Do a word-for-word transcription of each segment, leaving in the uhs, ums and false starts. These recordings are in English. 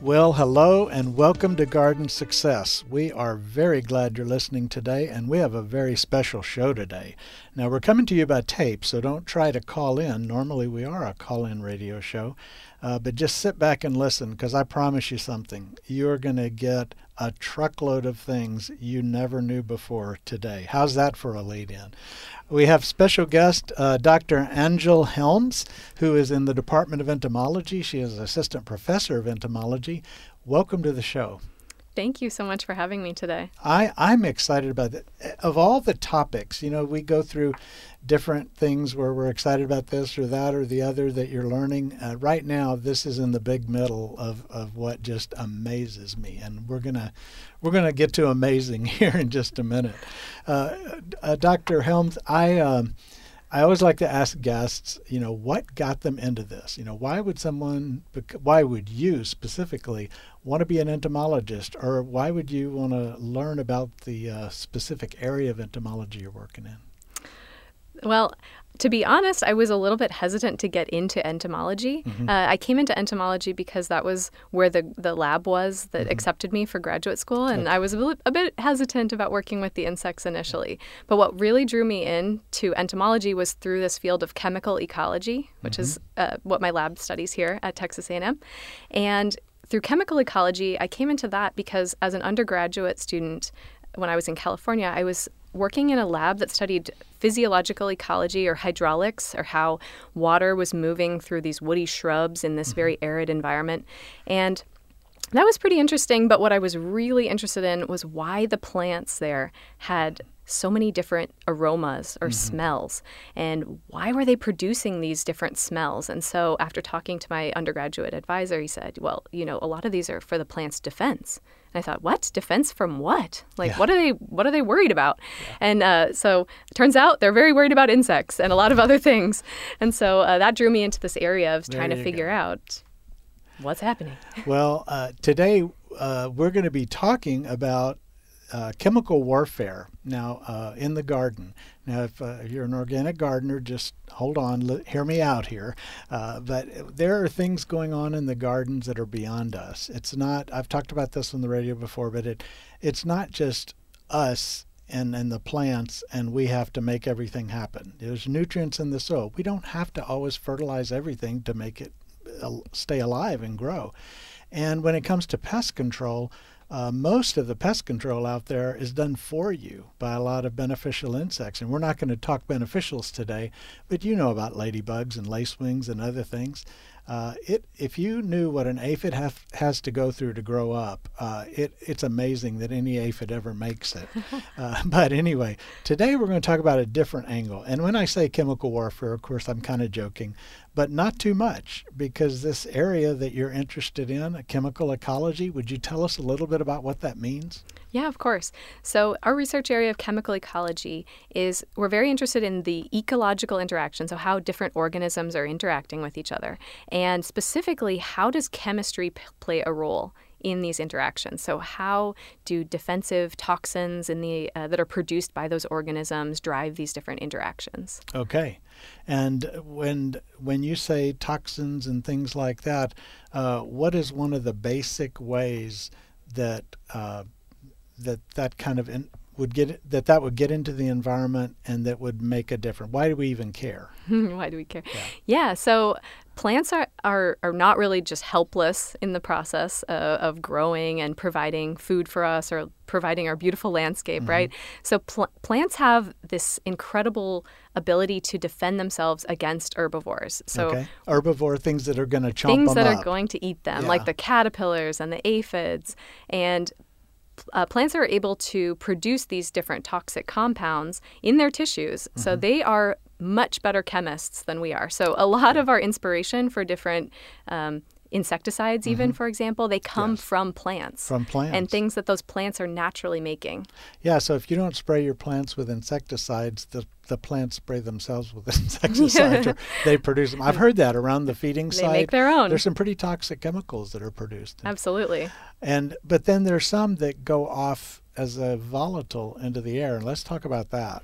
Well, hello and welcome to Garden Success. We are very glad you're listening today, and we have a very special show today. Now, we're coming to you by tape, so don't try to call in. Normally, we are a call-in radio show, uh, but just sit back and listen, because I promise you something. You're going to get a truckload of things you never knew before today. How's that for a lead-in? We have special guest uh, Doctor Anjel Helms, who is in the Department of Entomology. She is assistant professor of entomology. Welcome to the show. Thank you so much for having me today. I, I'm excited about it. Of all the topics, you know, we go through different things where we're excited about this or that or the other that you're learning. Uh, right now, this is in the big middle of, of what just amazes me. And we're gonna we're gonna get to amazing here in just a minute. Uh, uh, Doctor Helms, I, um, I always like to ask guests, you know, what got them into this? You know, why would someone, why would you specifically want to be an entomologist, or why would you want to learn about the uh, specific area of entomology you're working in? Well, to be honest, I was a little bit hesitant to get into entomology. Mm-hmm. uh, I came into entomology because that was where the, the lab was that mm-hmm. accepted me for graduate school, and okay. I was a, li- a bit hesitant about working with the insects initially. Okay. But what really drew me in to entomology was through this field of chemical ecology, which mm-hmm. is uh, what my lab studies here at Texas A and M. And through chemical ecology, I came into that because as an undergraduate student, when I was in California, I was working in a lab that studied physiological ecology or hydraulics, or how water was moving through these woody shrubs in this very arid environment. And that was pretty interesting, but what I was really interested in was why the plants there had so many different aromas or mm-hmm. smells, and why were they producing these different smells? And so after talking to my undergraduate advisor, he said, well, you know, a lot of these are for the plant's defense. And I thought, what? Defense from what? Like, yeah. what are they What are they worried about? Yeah. And uh, so it turns out they're very worried about insects and a lot of other things. And so uh, that drew me into this area of there trying to figure go. out what's happening. Well, uh, today uh, we're going to be talking about Uh, chemical warfare now uh, in the garden. Now, if, uh, if you're an organic gardener, just hold on, li- hear me out here. Uh, but there are things going on in the gardens that are beyond us. It's not, I've talked about this on the radio before, but it it's not just us and, and the plants, and we have to make everything happen. There's nutrients in the soil. We don't have to always fertilize everything to make it uh, stay alive and grow. And when it comes to pest control, Uh, most of the pest control out there is done for you by a lot of beneficial insects. And we're not going to talk beneficials today, but you know about ladybugs and lacewings and other things. Uh, it, if you knew what an aphid have, has to go through to grow up, uh, it, it's amazing that any aphid ever makes it. Uh, but anyway, today we're going to talk about a different angle. And when I say chemical warfare, of course, I'm kind of joking, but not too much, because this area that you're interested in, chemical ecology, would you tell us a little bit about what that means? Yeah, of course. So our research area of chemical ecology is we're very interested in the ecological interaction, so how different organisms are interacting with each other. And specifically, how does chemistry p- play a role in these interactions? So how do defensive toxins in the uh, that are produced by those organisms drive these different interactions? Okay. And when when you say toxins and things like that, uh, what is one of the basic ways that uh, that that kind of in, would get that that would get into the environment and that would make a difference? Why do we even care? Why do we care? Yeah. yeah so. Plants are, are, are not really just helpless in the process uh, of growing and providing food for us or providing our beautiful landscape, mm-hmm. right? So pl- plants have this incredible ability to defend themselves against herbivores. So okay. Herbivore, things that are going to chomp them up. Things that are going to eat them, yeah. like the caterpillars and the aphids. And Uh, plants are able to produce these different toxic compounds in their tissues. Mm-hmm. So they are much better chemists than we are. So a lot of our inspiration for different um, insecticides even, mm-hmm. for example, they come yes. from plants. From plants. And things that those plants are naturally making. Yeah, so if you don't spray your plants with insecticides, the, the plants spray themselves with insecticides or they produce them. I've heard that around the feeding site. They make their own. There's some pretty toxic chemicals that are produced. Absolutely. And but then there's some that go off as a volatile into the air, and let's talk about that.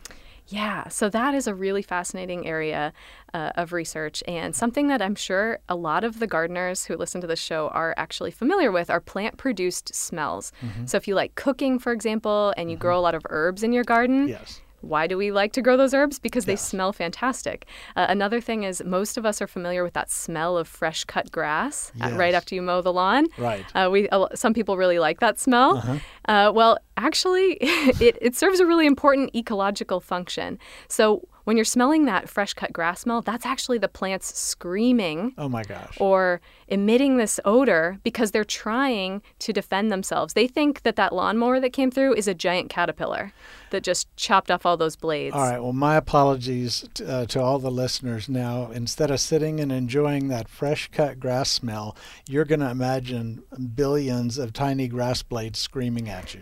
Yeah, so that is a really fascinating area uh, of research, and something that I'm sure a lot of the gardeners who listen to this show are actually familiar with are plant-produced smells. Mm-hmm. So if you like cooking, for example, and you mm-hmm. grow a lot of herbs in your garden, yes. why do we like to grow those herbs? Because yes. they smell fantastic. Uh, another thing is most of us are familiar with that smell of fresh cut grass yes. uh, right after you mow the lawn. Right. Uh, we uh, some people really like that smell. Uh-huh. Uh, well, actually, it, it serves a really important ecological function. So when you're smelling that fresh cut grass smell, that's actually the plants screaming. Oh my gosh. Or emitting this odor because they're trying to defend themselves. They think that that lawnmower that came through is a giant caterpillar that just chopped off all those blades. All right. Well, my apologies to, uh, to all the listeners now. Instead of sitting and enjoying that fresh cut grass smell, you're going to imagine billions of tiny grass blades screaming at you.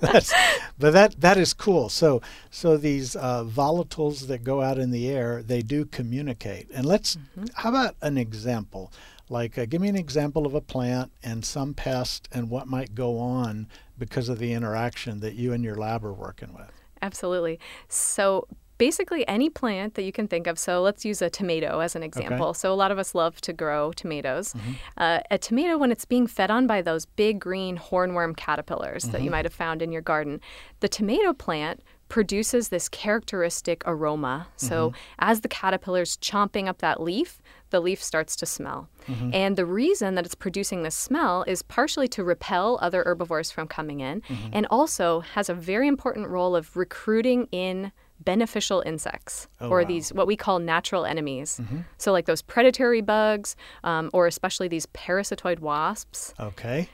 That's, but that that is cool. So so these uh, volatiles that go out in the air, they do communicate. And let's mm-hmm. how about an example? Like uh, give me an example of a plant and some pest and what might go on because of the interaction that you and your lab are working with. Absolutely. So basically any plant that you can think of. So let's use a tomato as an example. Okay. So a lot of us love to grow tomatoes. Mm-hmm. Uh, a tomato, when it's being fed on by those big green hornworm caterpillars mm-hmm. that you might have found in your garden, the tomato plant produces this characteristic aroma. So mm-hmm. as the caterpillar's chomping up that leaf, the leaf starts to smell. Mm-hmm. And the reason that it's producing this smell is partially to repel other herbivores from coming in mm-hmm. and also has a very important role of recruiting in beneficial insects oh, or wow. these what we call natural enemies. Mm-hmm. So like those predatory bugs um, or especially these parasitoid wasps. Okay.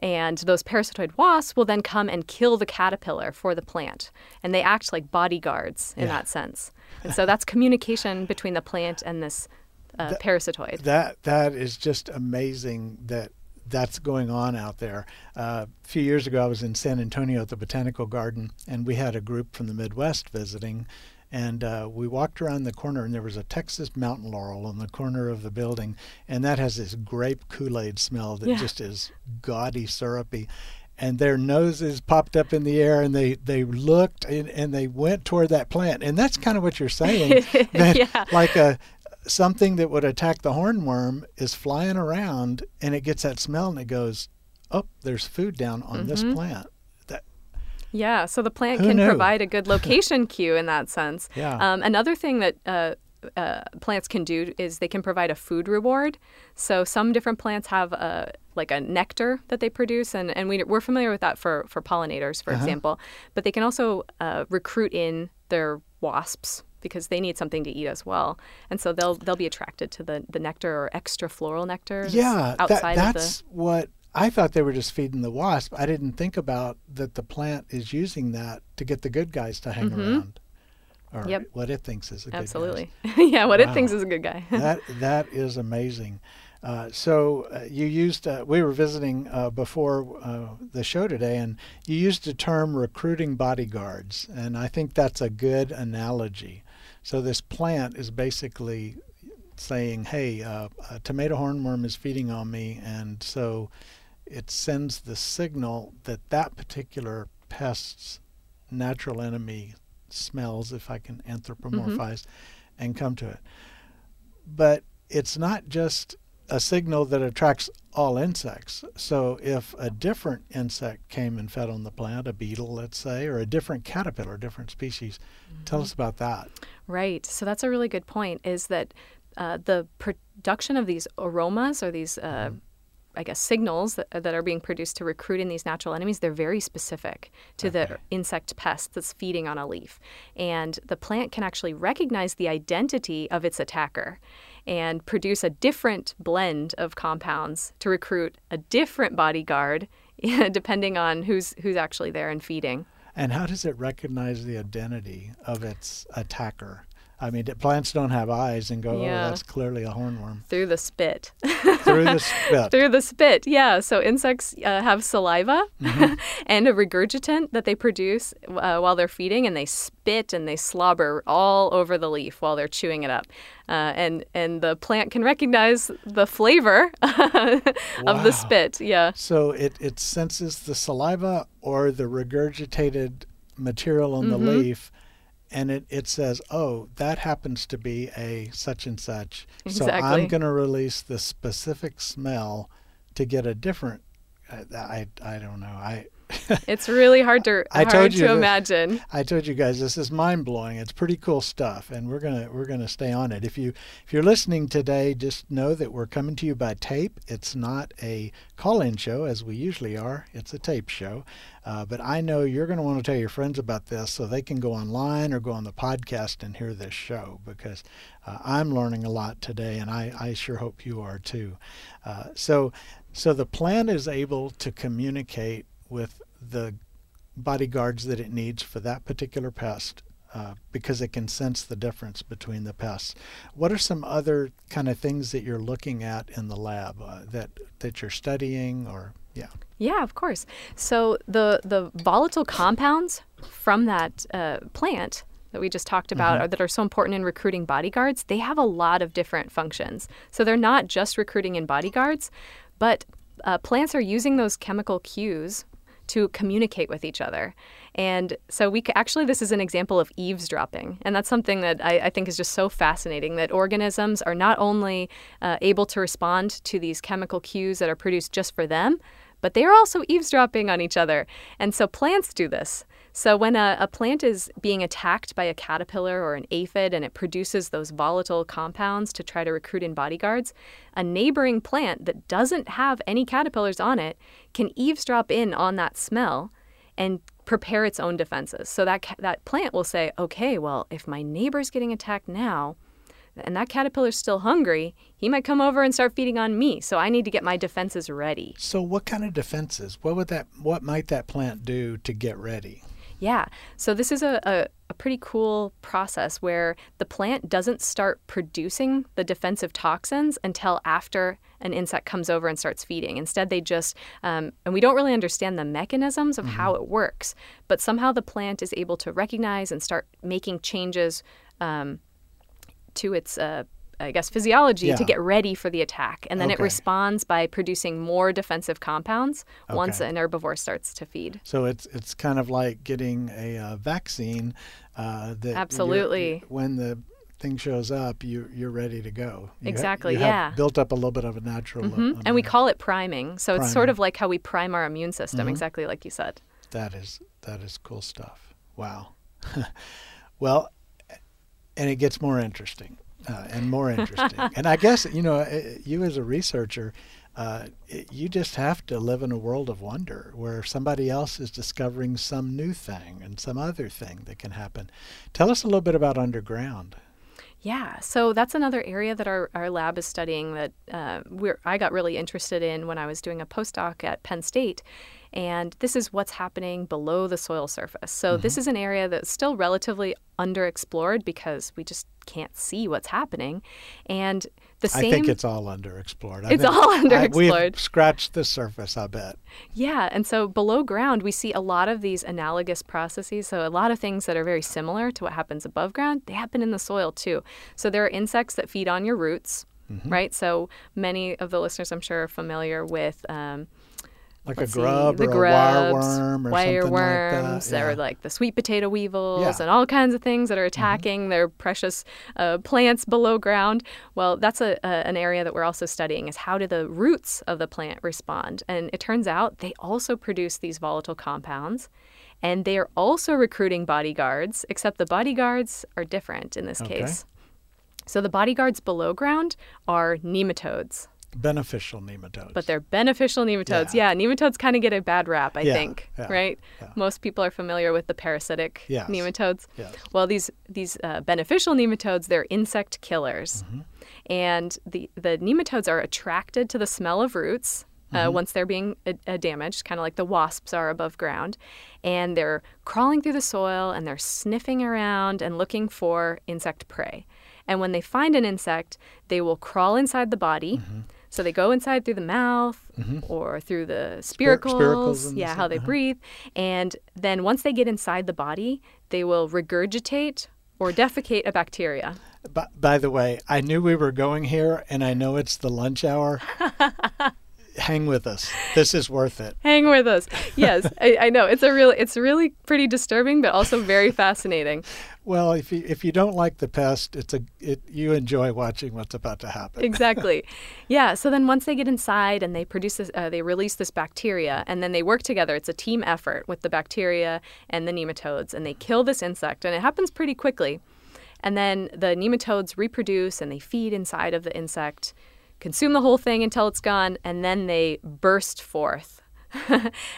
And those parasitoid wasps will then come and kill the caterpillar for the plant. And they act like bodyguards in yeah. that sense. And so that's communication between the plant and this uh, that, parasitoid. That That is just amazing that that's going on out there. Uh, a few years ago, I was in San Antonio at the Botanical Garden, and we had a group from the Midwest visiting. And uh, we walked around the corner, and there was a Texas mountain laurel on the corner of the building. And that has this grape Kool-Aid smell that yeah. just is gaudy, syrupy. And their noses popped up in the air, and they, they looked, and, and they went toward that plant. And that's kind of what you're saying. that, yeah. Like a... something that would attack the hornworm is flying around, and it gets that smell, and it goes, oh, there's food down on mm-hmm. this plant. That, yeah, so the plant can knew? provide a good location cue in that sense. Yeah. Um, another thing that uh, uh, plants can do is they can provide a food reward. So some different plants have a like a nectar that they produce, and, and we, we're familiar with that for, for pollinators, for uh-huh. example. But they can also uh, recruit in their wasps, because they need something to eat as well, and so they'll they'll be attracted to the, the nectar or extra floral nectar. Yeah, outside that, that's of the... what I thought they were just feeding the wasp. I didn't think about that the plant is using that to get the good guys to hang mm-hmm. around, or yep. what it thinks is a good guy. Absolutely, yeah, what wow. it thinks is a good guy. that that is amazing. Uh, so uh, you used uh, we were visiting uh, before uh, the show today, and you used the term recruiting bodyguards, and I think that's a good analogy. So this plant is basically saying, hey, uh, a tomato hornworm is feeding on me, and so it sends the signal that that particular pest's natural enemy smells, if I can anthropomorphize, mm-hmm. and come to it. But it's not just a signal that attracts all insects. So if a different insect came and fed on the plant, a beetle, let's say, or a different caterpillar, different species, mm-hmm. tell us about that. Right. So that's a really good point, is that uh, the production of these aromas or these, uh, mm-hmm. I guess, signals that, that are being produced to recruit in these natural enemies, they're very specific to okay. the insect pest that's feeding on a leaf. And the plant can actually recognize the identity of its attacker and produce a different blend of compounds to recruit a different bodyguard depending on who's who's actually there and feeding. And how does it recognize the identity of its attacker? I mean, plants don't have eyes and go, yeah. oh, that's clearly a hornworm. Through the spit. Through the spit. Through the spit, yeah. So insects uh, have saliva mm-hmm. and a regurgitant that they produce uh, while they're feeding, and they spit and they slobber all over the leaf while they're chewing it up. Uh, and, and the plant can recognize the flavor of wow. the spit, yeah. So it, it senses the saliva or the regurgitated material on mm-hmm. the leaf. And it, it says, oh, that happens to be a such and such. Exactly. So I'm going to release the specific smell to get a different, uh, I, I don't know. I. It's really hard to, I hard told you to this, imagine. I told you guys, this is mind-blowing. It's pretty cool stuff, and we're going to we're gonna stay on it. If, you, if you're listening today, just know that we're coming to you by tape. It's not a call-in show, as we usually are. It's a tape show. Uh, but I know you're going to want to tell your friends about this so they can go online or go on the podcast and hear this show, because uh, I'm learning a lot today, and I, I sure hope you are too. Uh, so, so the plant is able to communicate with the bodyguards that it needs for that particular pest uh, because it can sense the difference between the pests. What are some other kind of things that you're looking at in the lab uh, that, that you're studying or, yeah? Yeah, of course. So the, the volatile compounds from that uh, plant that we just talked about mm-hmm. or that are so important in recruiting bodyguards, they have a lot of different functions. So they're not just recruiting in bodyguards, but uh, plants are using those chemical cues to communicate with each other. And so we actually, this is an example of eavesdropping. And that's something that I, I think is just so fascinating, that organisms are not only uh, able to respond to these chemical cues that are produced just for them, but they are also eavesdropping on each other. And so plants do this. So when a, a plant is being attacked by a caterpillar or an aphid and it produces those volatile compounds to try to recruit in bodyguards, a neighboring plant that doesn't have any caterpillars on it can eavesdrop in on that smell and prepare its own defenses. So that, that plant will say, okay, well, if my neighbor's getting attacked now and that caterpillar's still hungry, he might come over and start feeding on me. So I need to get my defenses ready. So what kind of defenses? What would that, what might that plant do to get ready? Yeah. So this is a, a, a pretty cool process where the plant doesn't start producing the defensive toxins until after an insect comes over and starts feeding. Instead, they just, um, and we don't really understand the mechanisms of mm-hmm. how it works, but somehow the plant is able to recognize and start making changes um, to its uh I guess, physiology yeah. to get ready for the attack. And then okay. it responds by producing more defensive compounds okay. once an herbivore starts to feed. So it's it's kind of like getting a uh, vaccine. Uh, that Absolutely. When the thing shows up, you, you're ready to go. You exactly, ha- you yeah. have built up a little bit of a natural... Mm-hmm. Lo- and we call it priming. So priming. It's sort of like how we prime our immune system, mm-hmm. exactly like you said. That is, that is cool stuff. Wow. Well, and it gets more interesting. Uh, and more interesting. And I guess, you know, you as a researcher, uh, you just have to live in a world of wonder where somebody else is discovering some new thing and some other thing that can happen. Tell us a little bit about underground. Yeah, so that's another area that our, our lab is studying that uh, we're, I got really interested in when I was doing a postdoc at Penn State. And this is what's happening below the soil surface. So mm-hmm. this is an area that's still relatively underexplored because we just can't see what's happening. And the same... I think it's all underexplored. It's I mean, all underexplored. I, we've scratched the surface, I bet. Yeah, and so below ground, we see a lot of these analogous processes. So a lot of things that are very similar to what happens above ground, they happen in the soil too. So there are insects that feed on your roots, mm-hmm. right? So many of the listeners, I'm sure, are familiar with... Um, Like Let's a grub see, or grubs, a wireworm or wire something worms, like that. Yeah. There are like the sweet potato weevils yeah. and all kinds of things that are attacking mm-hmm. their precious uh, plants below ground. Well, that's a, a, an area that we're also studying is how do the roots of the plant respond? And it turns out they also produce these volatile compounds. And they are also recruiting bodyguards, except the bodyguards are different in this okay. case. So the bodyguards below ground are nematodes. Beneficial nematodes. But they're beneficial nematodes. Yeah, yeah nematodes kind of get a bad rap, I yeah, think, yeah, right? Yeah. Most people are familiar with the parasitic yes. nematodes. Yes. Well, these these uh, beneficial nematodes, they're insect killers. Mm-hmm. And the, the nematodes are attracted to the smell of roots. uh, mm-hmm. once they're being uh, damaged, kind of like the wasps are above ground. And they're crawling through the soil and they're sniffing around and looking for insect prey. And when they find an insect, they will crawl inside the body. Mm-hmm. So they go inside through the mouth mm-hmm. or through the spiracles, Spir- spiracles yeah, the how they uh-huh. breathe. And then once they get inside the body, they will regurgitate or defecate a bacteria. By, by the way, I knew we were going here, and I know it's the lunch hour. Hang with us. This is worth it. Hang with us. Yes, I, I know. It's a real, it's really pretty disturbing, but also very fascinating. Well, if you, if you don't like the pest, it's a it, you enjoy watching what's about to happen. Exactly. Yeah. So then once they get inside and they produce this, uh, they release this bacteria, and then they work together. It's a team effort with the bacteria and the nematodes, and they kill this insect, and it happens pretty quickly. And then the nematodes reproduce, and they feed inside of the insect, consume the whole thing until it's gone, and then they burst forth.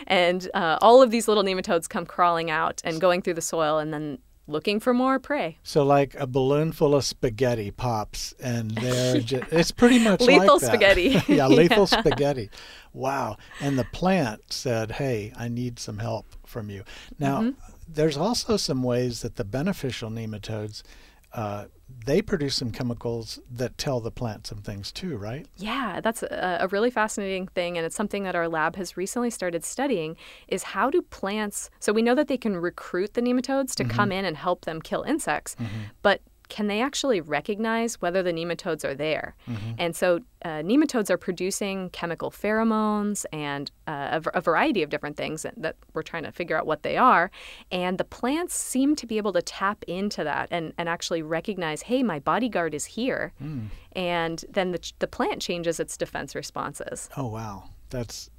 And uh, all of these little nematodes come crawling out and going through the soil and then looking for more prey. So like a balloon full of spaghetti pops, and they're yeah. just, it's pretty much lethal like that. Spaghetti. yeah, lethal yeah. spaghetti. Wow. And the plant said, hey, I need some help from you. Now, mm-hmm. there's also some ways that the beneficial nematodes Uh, they produce some chemicals that tell the plant some things too, right? Yeah, that's a, a really fascinating thing, and it's something that our lab has recently started studying, is how do plants, so we know that they can recruit the nematodes to mm-hmm. come in and help them kill insects, mm-hmm. but can they actually recognize whether the nematodes are there? Mm-hmm. And so uh, nematodes are producing chemical pheromones and uh, a, a variety of different things that, that we're trying to figure out what they are. And the plants seem to be able to tap into that and, and actually recognize, hey, my bodyguard is here. Mm. And then the, the plant changes its defense responses. Oh, wow. That's...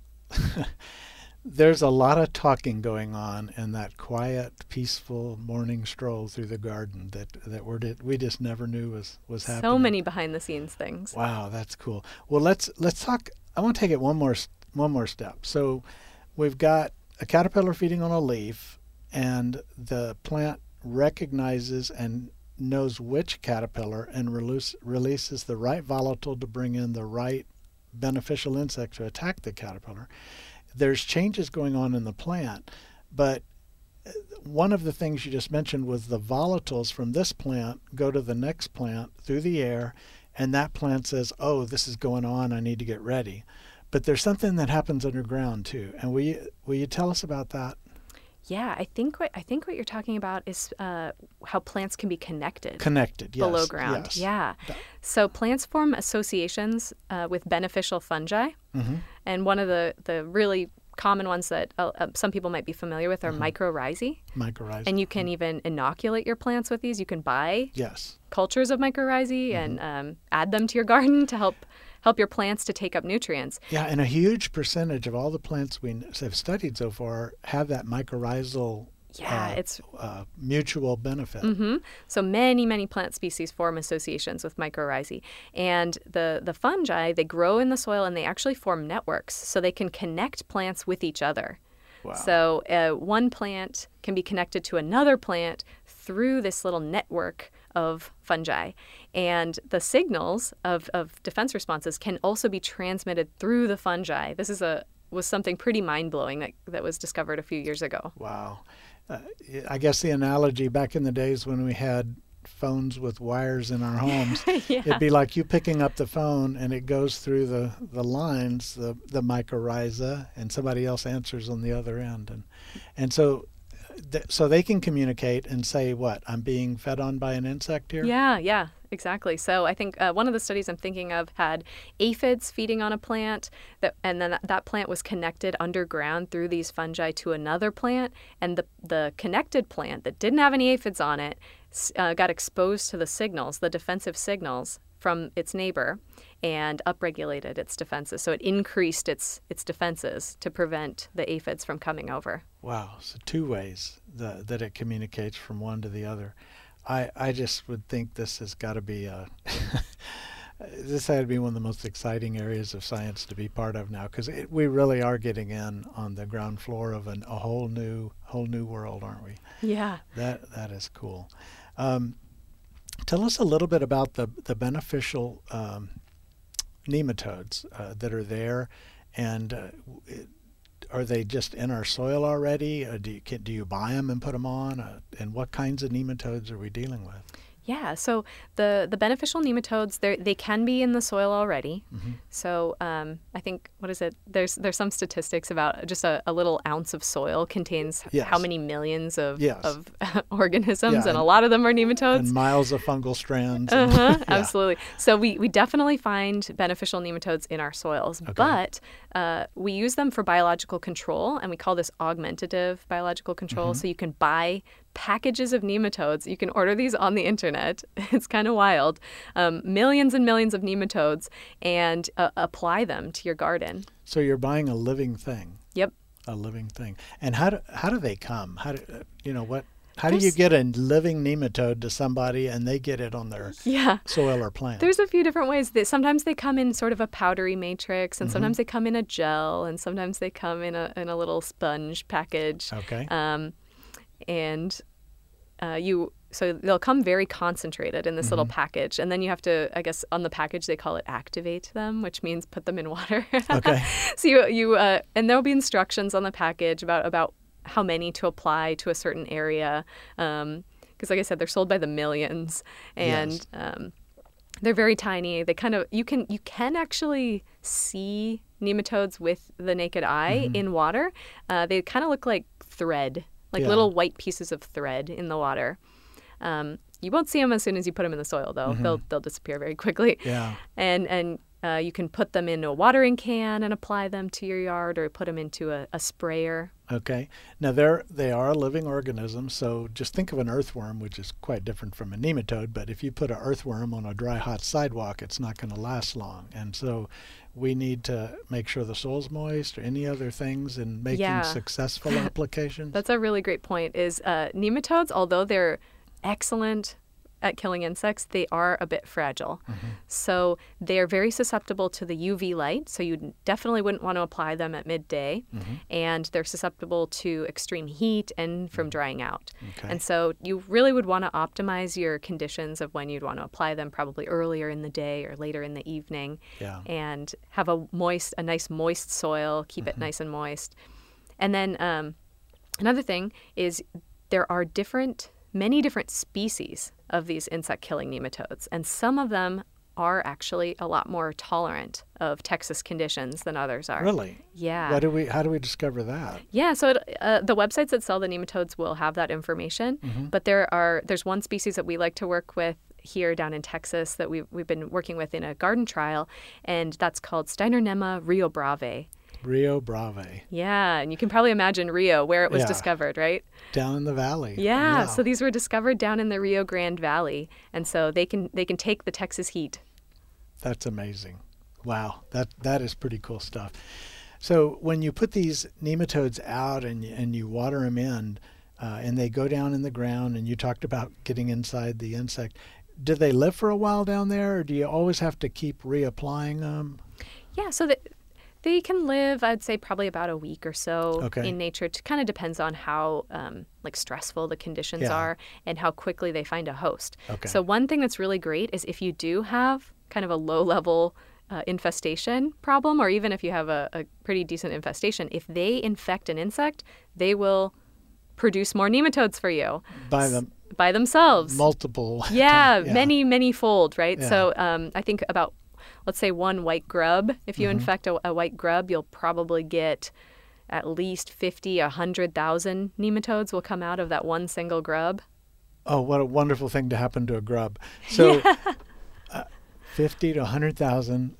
There's a lot of talking going on in that quiet, peaceful morning stroll through the garden that, that we're, we just never knew was, was happening. So many behind-the-scenes things. Wow, that's cool. Well, let's let's talk. I want to take it one more one more step. So we've got a caterpillar feeding on a leaf, and the plant recognizes and knows which caterpillar and release, releases the right volatile to bring in the right beneficial insect to attack the caterpillar. There's changes going on in the plant, but one of the things you just mentioned was the volatiles from this plant go to the next plant through the air, and that plant says, oh, this is going on, I need to get ready. But there's something that happens underground too, and will you, will you tell us about that? Yeah, I think what I think what you're talking about is uh, how plants can be connected. Connected, yes. Below ground, yes. yeah. That. So plants form associations uh, with beneficial fungi. Mm-hmm. And one of the, the really common ones that uh, some people might be familiar with are mm-hmm. mycorrhizae. Mycorrhizae. And you can mm-hmm. even inoculate your plants with these. You can buy yes. cultures of mycorrhizae mm-hmm. and um, add them to your garden to help... help your plants to take up nutrients. Yeah, and a huge percentage of all the plants we have studied so far have that mycorrhizal yeah, uh, it's, uh, mutual benefit. Mm-hmm. So many, many plant species form associations with mycorrhizae. And the, the fungi, they grow in the soil and they actually form networks, so they can connect plants with each other. Wow. So uh, one plant can be connected to another plant through this little network of fungi. And the signals of, of defense responses can also be transmitted through the fungi. This is a was something pretty mind-blowing that, that was discovered a few years ago. Wow. Uh, I guess the analogy back in the days when we had phones with wires in our homes, yeah. it'd be like you picking up the phone and it goes through the, the lines, the, the mycorrhiza, and somebody else answers on the other end. And, and so... So they can communicate and say, what, I'm being fed on by an insect here? Yeah, yeah, exactly. So I think uh, one of the studies I'm thinking of had aphids feeding on a plant, that, and then that plant was connected underground through these fungi to another plant, and the, the connected plant that didn't have any aphids on it uh, got exposed to the signals, the defensive signals from its neighbor, and upregulated its defenses. So it increased its its defenses to prevent the aphids from coming over. Wow. So two ways the, that it communicates from one to the other. I, I just would think this has got to be a... this had to be one of the most exciting areas of science to be part of now, because we really are getting in on the ground floor of an, a whole new whole new world, aren't we? Yeah. That That is cool. Um, tell us a little bit about the, the beneficial... Um, nematodes uh, that are there And uh, it, are they just in our soil already? Or do you, can, do you buy them and put them on? Uh, and what kinds of nematodes are we dealing with? Yeah, so the, the beneficial nematodes, they can be in the soil already. Mm-hmm. So um, I think, what is it? There's there's some statistics about just a, a little ounce of soil contains yes. how many millions of, yes. of organisms, yeah, and, and a lot of them are nematodes. And miles of fungal strands. Uh-huh, and, yeah. Absolutely. So we, we definitely find beneficial nematodes in our soils, okay. but uh, we use them for biological control, and we call this augmentative biological control. Mm-hmm. So you can buy packages of nematodes. You can order these on the internet. It's kind of wild. Um, millions and millions of nematodes, and uh, apply them to your garden. So you're buying a living thing. Yep. A living thing. And how do how do they come? How do uh, you know what? How There's, do you get a living nematode to somebody and they get it on their yeah. soil or plant? There's a few different ways. That sometimes they come in sort of a powdery matrix, and mm-hmm. sometimes they come in a gel, and sometimes they come in a in a little sponge package. Okay. Um, and uh, you so they'll come very concentrated in this mm-hmm. little package, and then you have to, I guess, on the package they call it activate them, which means put them in water. Okay. So you you uh, and there'll be instructions on the package about about how many to apply to a certain area, because um, like I said, they're sold by the millions, and yes. um, they're very tiny. They kind of you can you can actually see nematodes with the naked eye mm-hmm. in water. Uh, they kind of look like thread. Like yeah. little white pieces of thread in the water. Um, you won't see them as soon as you put them in the soil, though. Mm-hmm. They'll they'll disappear very quickly. Yeah. And and uh, you can put them in a watering can and apply them to your yard, or put them into a, a sprayer. Okay. Now they're they are a living organism, so just think of an earthworm, which is quite different from a nematode. But if you put an earthworm on a dry, hot sidewalk, it's not going to last long. And so we need to make sure the soil's moist, or any other things in making yeah. successful applications. That's a really great point. Is uh, nematodes, although they're excellent at killing insects, they are a bit fragile. Mm-hmm. So they are very susceptible to the U V light. So you definitely wouldn't want to apply them at midday. Mm-hmm. And they're susceptible to extreme heat and from drying out. Okay. And so you really would want to optimize your conditions of when you'd want to apply them, probably earlier in the day or later in the evening. Yeah. And have a moist, a nice moist soil, keep mm-hmm. it nice and moist. And then um, another thing is there are different many different species of these insect-killing nematodes, and some of them are actually a lot more tolerant of Texas conditions than others are. Really? Yeah. What do we, how do we discover that? Yeah, so it, uh, the websites that sell the nematodes will have that information, mm-hmm. but there are there's one species that we like to work with here down in Texas that we've, we've been working with in a garden trial, and that's called Steinernema Rio Brave. Rio Brave. Yeah, and you can probably imagine Rio, where it was yeah. discovered, right? Down in the valley. Yeah, yeah, so these were discovered down in the Rio Grande Valley, and so they can they can take the Texas heat. That's amazing. Wow, that that is pretty cool stuff. So when you put these nematodes out and and you water them in, uh, and they go down in the ground, and you talked about getting inside the insect, do they live for a while down there, or do you always have to keep reapplying them? Yeah, so that. They can live, I'd say, probably about a week or so okay. in nature. It kind of depends on how um, like stressful the conditions yeah. are and how quickly they find a host. Okay. So one thing that's really great is if you do have kind of a low-level uh, infestation problem, or even if you have a, a pretty decent infestation, if they infect an insect, they will produce more nematodes for you. By them. By themselves. Multiple. Yeah, yeah. many, many fold, right? Yeah. So um, I think about... Let's say one white grub. If you mm-hmm. infect a, a white grub, you'll probably get at least fifty, one hundred thousand nematodes will come out of that one single grub. Oh, what a wonderful thing to happen to a grub. So yeah. uh, fifty to one hundred thousand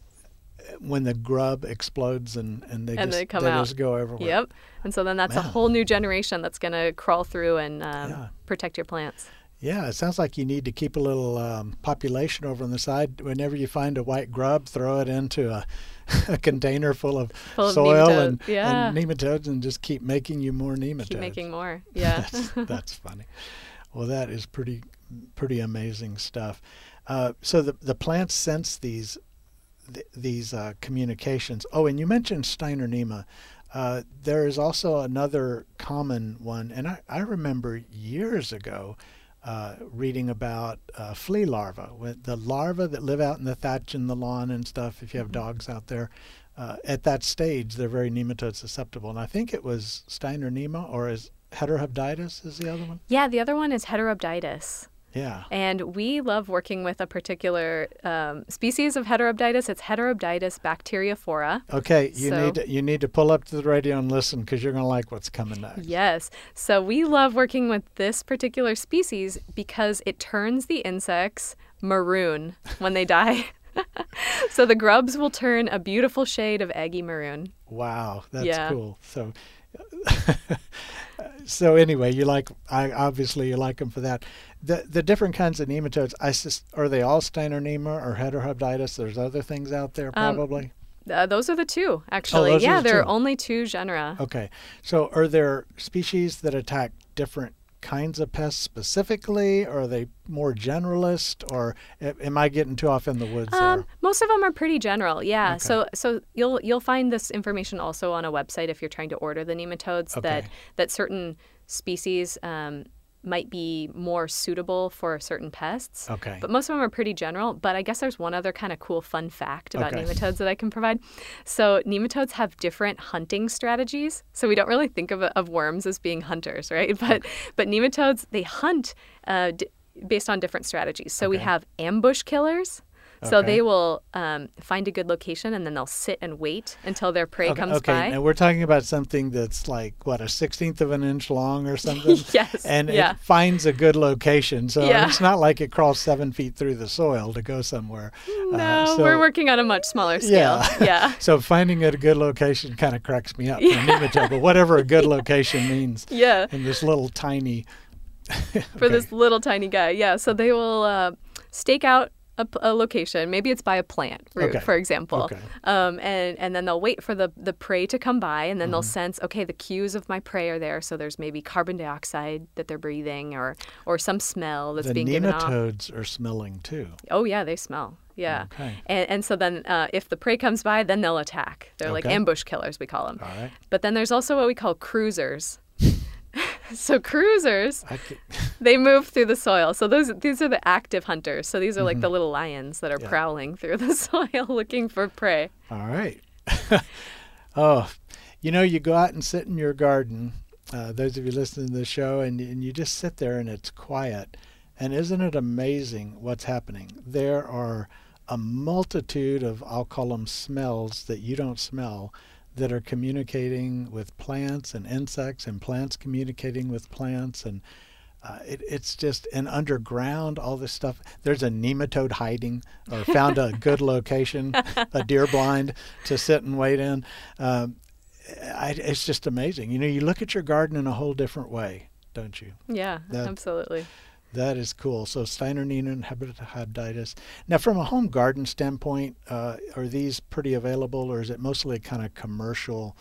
when the grub explodes and, and they, and just, they, come they out. just go everywhere. Yep. And so then that's Man. a whole new generation that's going to crawl through and um, yeah. protect your plants. Yeah, it sounds like you need to keep a little um, population over on the side. Whenever you find a white grub, throw it into a, a container full of full soil of and, yeah. and nematodes, and just keep making you more nematodes. Keep making more, yeah. that's, that's funny. Well, that is pretty pretty amazing stuff. Uh, so the, the plants sense these th these uh, communications. Oh, and you mentioned Steinernema. Uh, there is also another common one, and I, I remember years ago, Uh, reading about uh, flea larvae, the larvae that live out in the thatch and the lawn and stuff, if you have dogs out there, uh, at that stage, they're very nematode susceptible. And I think it was Steinernema, or is Heterorhabditis is the other one? Yeah, the other one is Heterorhabditis. Yeah. And we love working with a particular um, species of Heterorhabditis. It's Heterorhabditis bacteriophora. Okay, you so, need to, you need to pull up to the radio and listen, because you're going to like what's coming next. Yes. So we love working with this particular species because it turns the insects maroon when they die. So the grubs will turn a beautiful shade of eggy maroon. Wow, that's yeah. cool. So. So anyway, you like I obviously you like them for that. The the different kinds of nematodes. I sus are they all Steinernema or Heterorhabditis? There's other things out there probably. Um, uh, those are the two actually. Oh, yeah, are the there two. are only two genera. Okay, so are there species that attack different kinds of pests specifically, or are they more generalist, or am I getting too off in the woods um, there? Most of them are pretty general, yeah. Okay. So so you'll you'll find this information also on a website if you're trying to order the nematodes, okay. that, that certain species um, might be more suitable for certain pests. Okay. But most of them are pretty general, but I guess there's one other kind of cool fun fact about okay. nematodes that I can provide. So nematodes have different hunting strategies. So we don't really think of, of worms as being hunters, right? But, okay. but nematodes, they hunt uh, d based on different strategies. So okay. we have ambush killers. So okay. they will um, find a good location, and then they'll sit and wait until their prey okay, comes okay. by. Okay, now we're talking about something that's like, what, a sixteenth of an inch long or something? Yes, And yeah. it finds a good location. So yeah. it's not like it crawls seven feet through the soil to go somewhere. No, uh, so, we're working on a much smaller scale. Yeah. yeah. So finding it a good location kind of cracks me up. Yeah. For a nematode, but whatever a good yeah. location means yeah. in this little tiny... okay. For this little tiny guy, yeah. So they will uh, stake out A, a location, maybe it's by a plant root, okay. for example, okay. um, and and then they'll wait for the the prey to come by, and then mm-hmm. they'll sense, okay, the cues of my prey are there. So there's maybe carbon dioxide that they're breathing, or or some smell that's the being given off. The nematodes are smelling too. Oh yeah, they smell. Yeah, okay. and and so then uh, if the prey comes by, then they'll attack. They're okay. like ambush killers, we call them. All right. But then there's also what we call cruisers. So cruisers, they move through the soil. So those these are the active hunters. So these are like mm-hmm. the little lions that are yeah. prowling through the soil looking for prey. All right. Oh, you know, you go out and sit in your garden, uh, those of you listening to the show, and, and you just sit there and it's quiet. And isn't it amazing what's happening? There are a multitude of, I'll call them smells, that you don't smell, that are communicating with plants and insects, and plants communicating with plants, and uh, it, it's just and underground all this stuff. There's a nematode hiding, or found a good location, a deer blind to sit and wait in. Um, I, it's just amazing. You know, you look at your garden in a whole different way, don't you? Yeah, that, absolutely. That is cool. So Steinernema, Heterorhabditis. Now, from a home garden standpoint, uh, are these pretty available, or is it mostly kind of commercial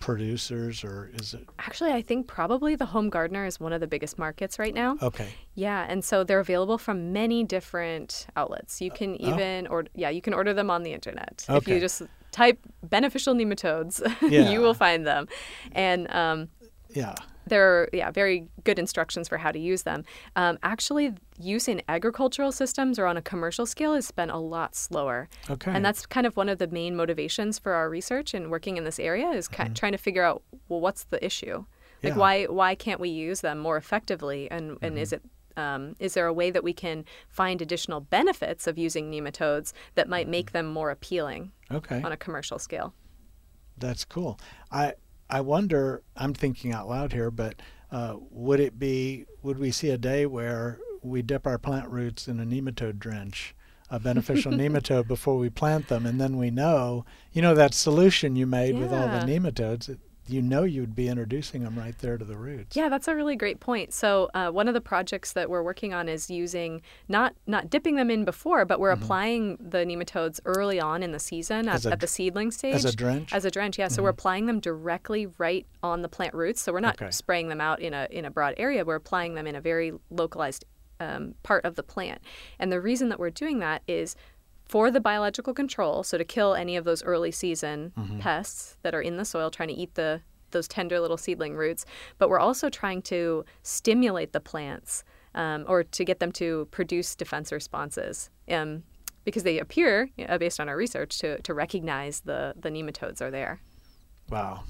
producers, or is it? Actually, I think probably the home gardener is one of the biggest markets right now. Okay. Yeah, and so they're available from many different outlets. You can even, oh. or yeah, you can order them on the internet. Okay. If you just type beneficial nematodes, yeah. you will find them, and um, yeah. There are yeah, very good instructions for how to use them. Um, actually, use in agricultural systems or on a commercial scale has been a lot slower. Okay. And that's kind of one of the main motivations for our research and working in this area is mm-hmm. kind of trying to figure out, well, what's the issue? Like, yeah. why why can't we use them more effectively? And, mm-hmm. and is it um, is there a way that we can find additional benefits of using nematodes that might mm-hmm. make them more appealing okay. on a commercial scale? That's cool. I. I wonder, I'm thinking out loud here, but uh, would it be, would we see a day where we dip our plant roots in a nematode drench, a beneficial nematode, before we plant them, and then we know, you know, that solution you made yeah. with all the nematodes, it, you know you'd be introducing them right there to the roots. Yeah, that's a really great point. So uh, one of the projects that we're working on is using, not not dipping them in before, but we're mm-hmm. applying the nematodes early on in the season at, a, at the seedling stage. As a drench? As a drench, yeah. Mm-hmm. So we're applying them directly right on the plant roots. So we're not okay. spraying them out in a, in a broad area. We're applying them in a very localized um, part of the plant. And the reason that we're doing that is for the biological control, so to kill any of those early season mm-hmm. pests that are in the soil trying to eat the those tender little seedling roots, but we're also trying to stimulate the plants um, or to get them to produce defense responses. Um, because they appear, you know, based on our research, to, to recognize the, the nematodes are there. Wow.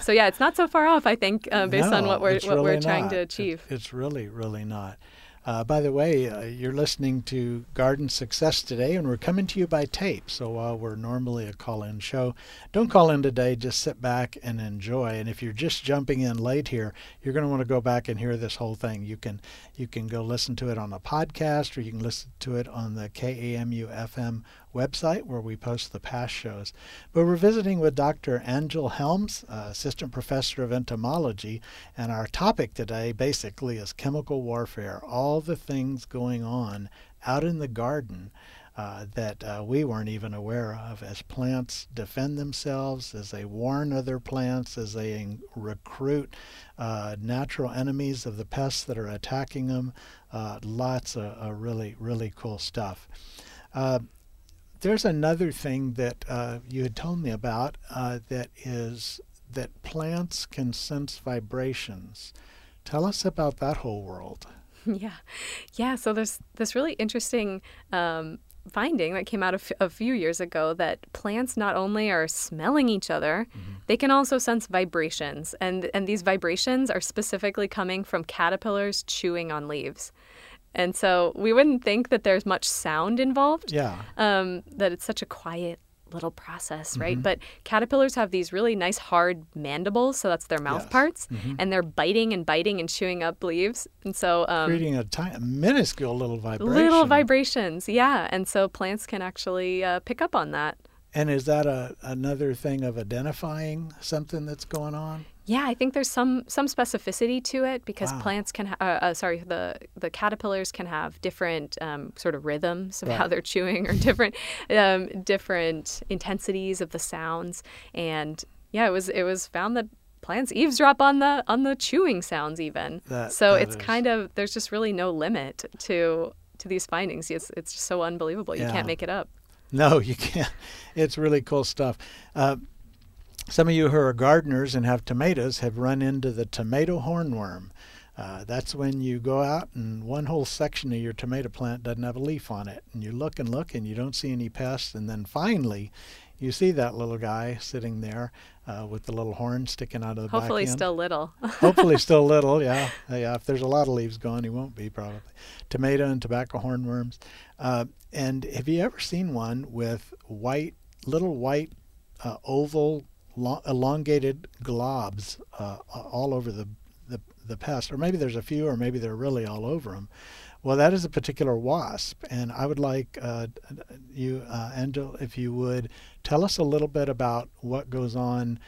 So, yeah, it's not so far off, I think, uh, based no, on what we're, what really we're trying not. to achieve. It's, it's really, really not. Uh, by the way, uh, you're listening to Garden Success today, and we're coming to you by tape. So while we're normally a call-in show, don't call in today. Just sit back and enjoy. And if you're just jumping in late here, you're going to want to go back and hear this whole thing. You can you can go listen to it on a podcast, or you can listen to it on the K A M U F M website where we post the past shows. But we're visiting with Doctor Anjel Helms, uh, Assistant Professor of Entomology, and our topic today basically is chemical warfare, all the things going on out in the garden uh, that uh, we weren't even aware of as plants defend themselves, as they warn other plants, as they recruit uh, natural enemies of the pests that are attacking them. Uh, lots of uh, really, really cool stuff. Uh, There's another thing that uh, you had told me about uh, that is that plants can sense vibrations. Tell us about that whole world. Yeah. Yeah. So there's this really interesting um, finding that came out a, f a few years ago that plants not only are smelling each other, mm-hmm. they can also sense vibrations. And, and these vibrations are specifically coming from caterpillars chewing on leaves. And so we wouldn't think that there's much sound involved, yeah. um, that it's such a quiet little process, right? Mm-hmm. But caterpillars have these really nice hard mandibles, so that's their mouth yes. parts, mm-hmm. and they're biting and biting and chewing up leaves. And so um, creating a tiny, minuscule little vibration. Little vibrations, yeah. And so plants can actually uh, pick up on that. And is that a, another thing of identifying something that's going on? Yeah, I think there's some some specificity to it because wow. plants can, ha uh, uh, sorry, the the caterpillars can have different um, sort of rhythms of right. how they're chewing or different um, different intensities of the sounds. And yeah, it was it was found that plants eavesdrop on the on the chewing sounds even. That, so that it's is. kind of there's just really no limit to to these findings. It's it's just so unbelievable. You yeah. can't make it up. No, you can't. It's really cool stuff. Uh, Some of you who are gardeners and have tomatoes have run into the tomato hornworm. Uh, that's when you go out and one whole section of your tomato plant doesn't have a leaf on it. And you look and look and you don't see any pests. And then finally, you see that little guy sitting there uh, with the little horn sticking out of the back end. Hopefully still little. Hopefully still little, yeah. yeah. If there's a lot of leaves gone, he won't be probably. Tomato and tobacco hornworms. Uh, and have you ever seen one with white, little white uh, oval Long, elongated globs uh, all over the, the the pest, or maybe there's a few, or maybe they're really all over them? Well, that is a particular wasp, and I would like uh, you, uh, Anjel, if you would tell us a little bit about what goes on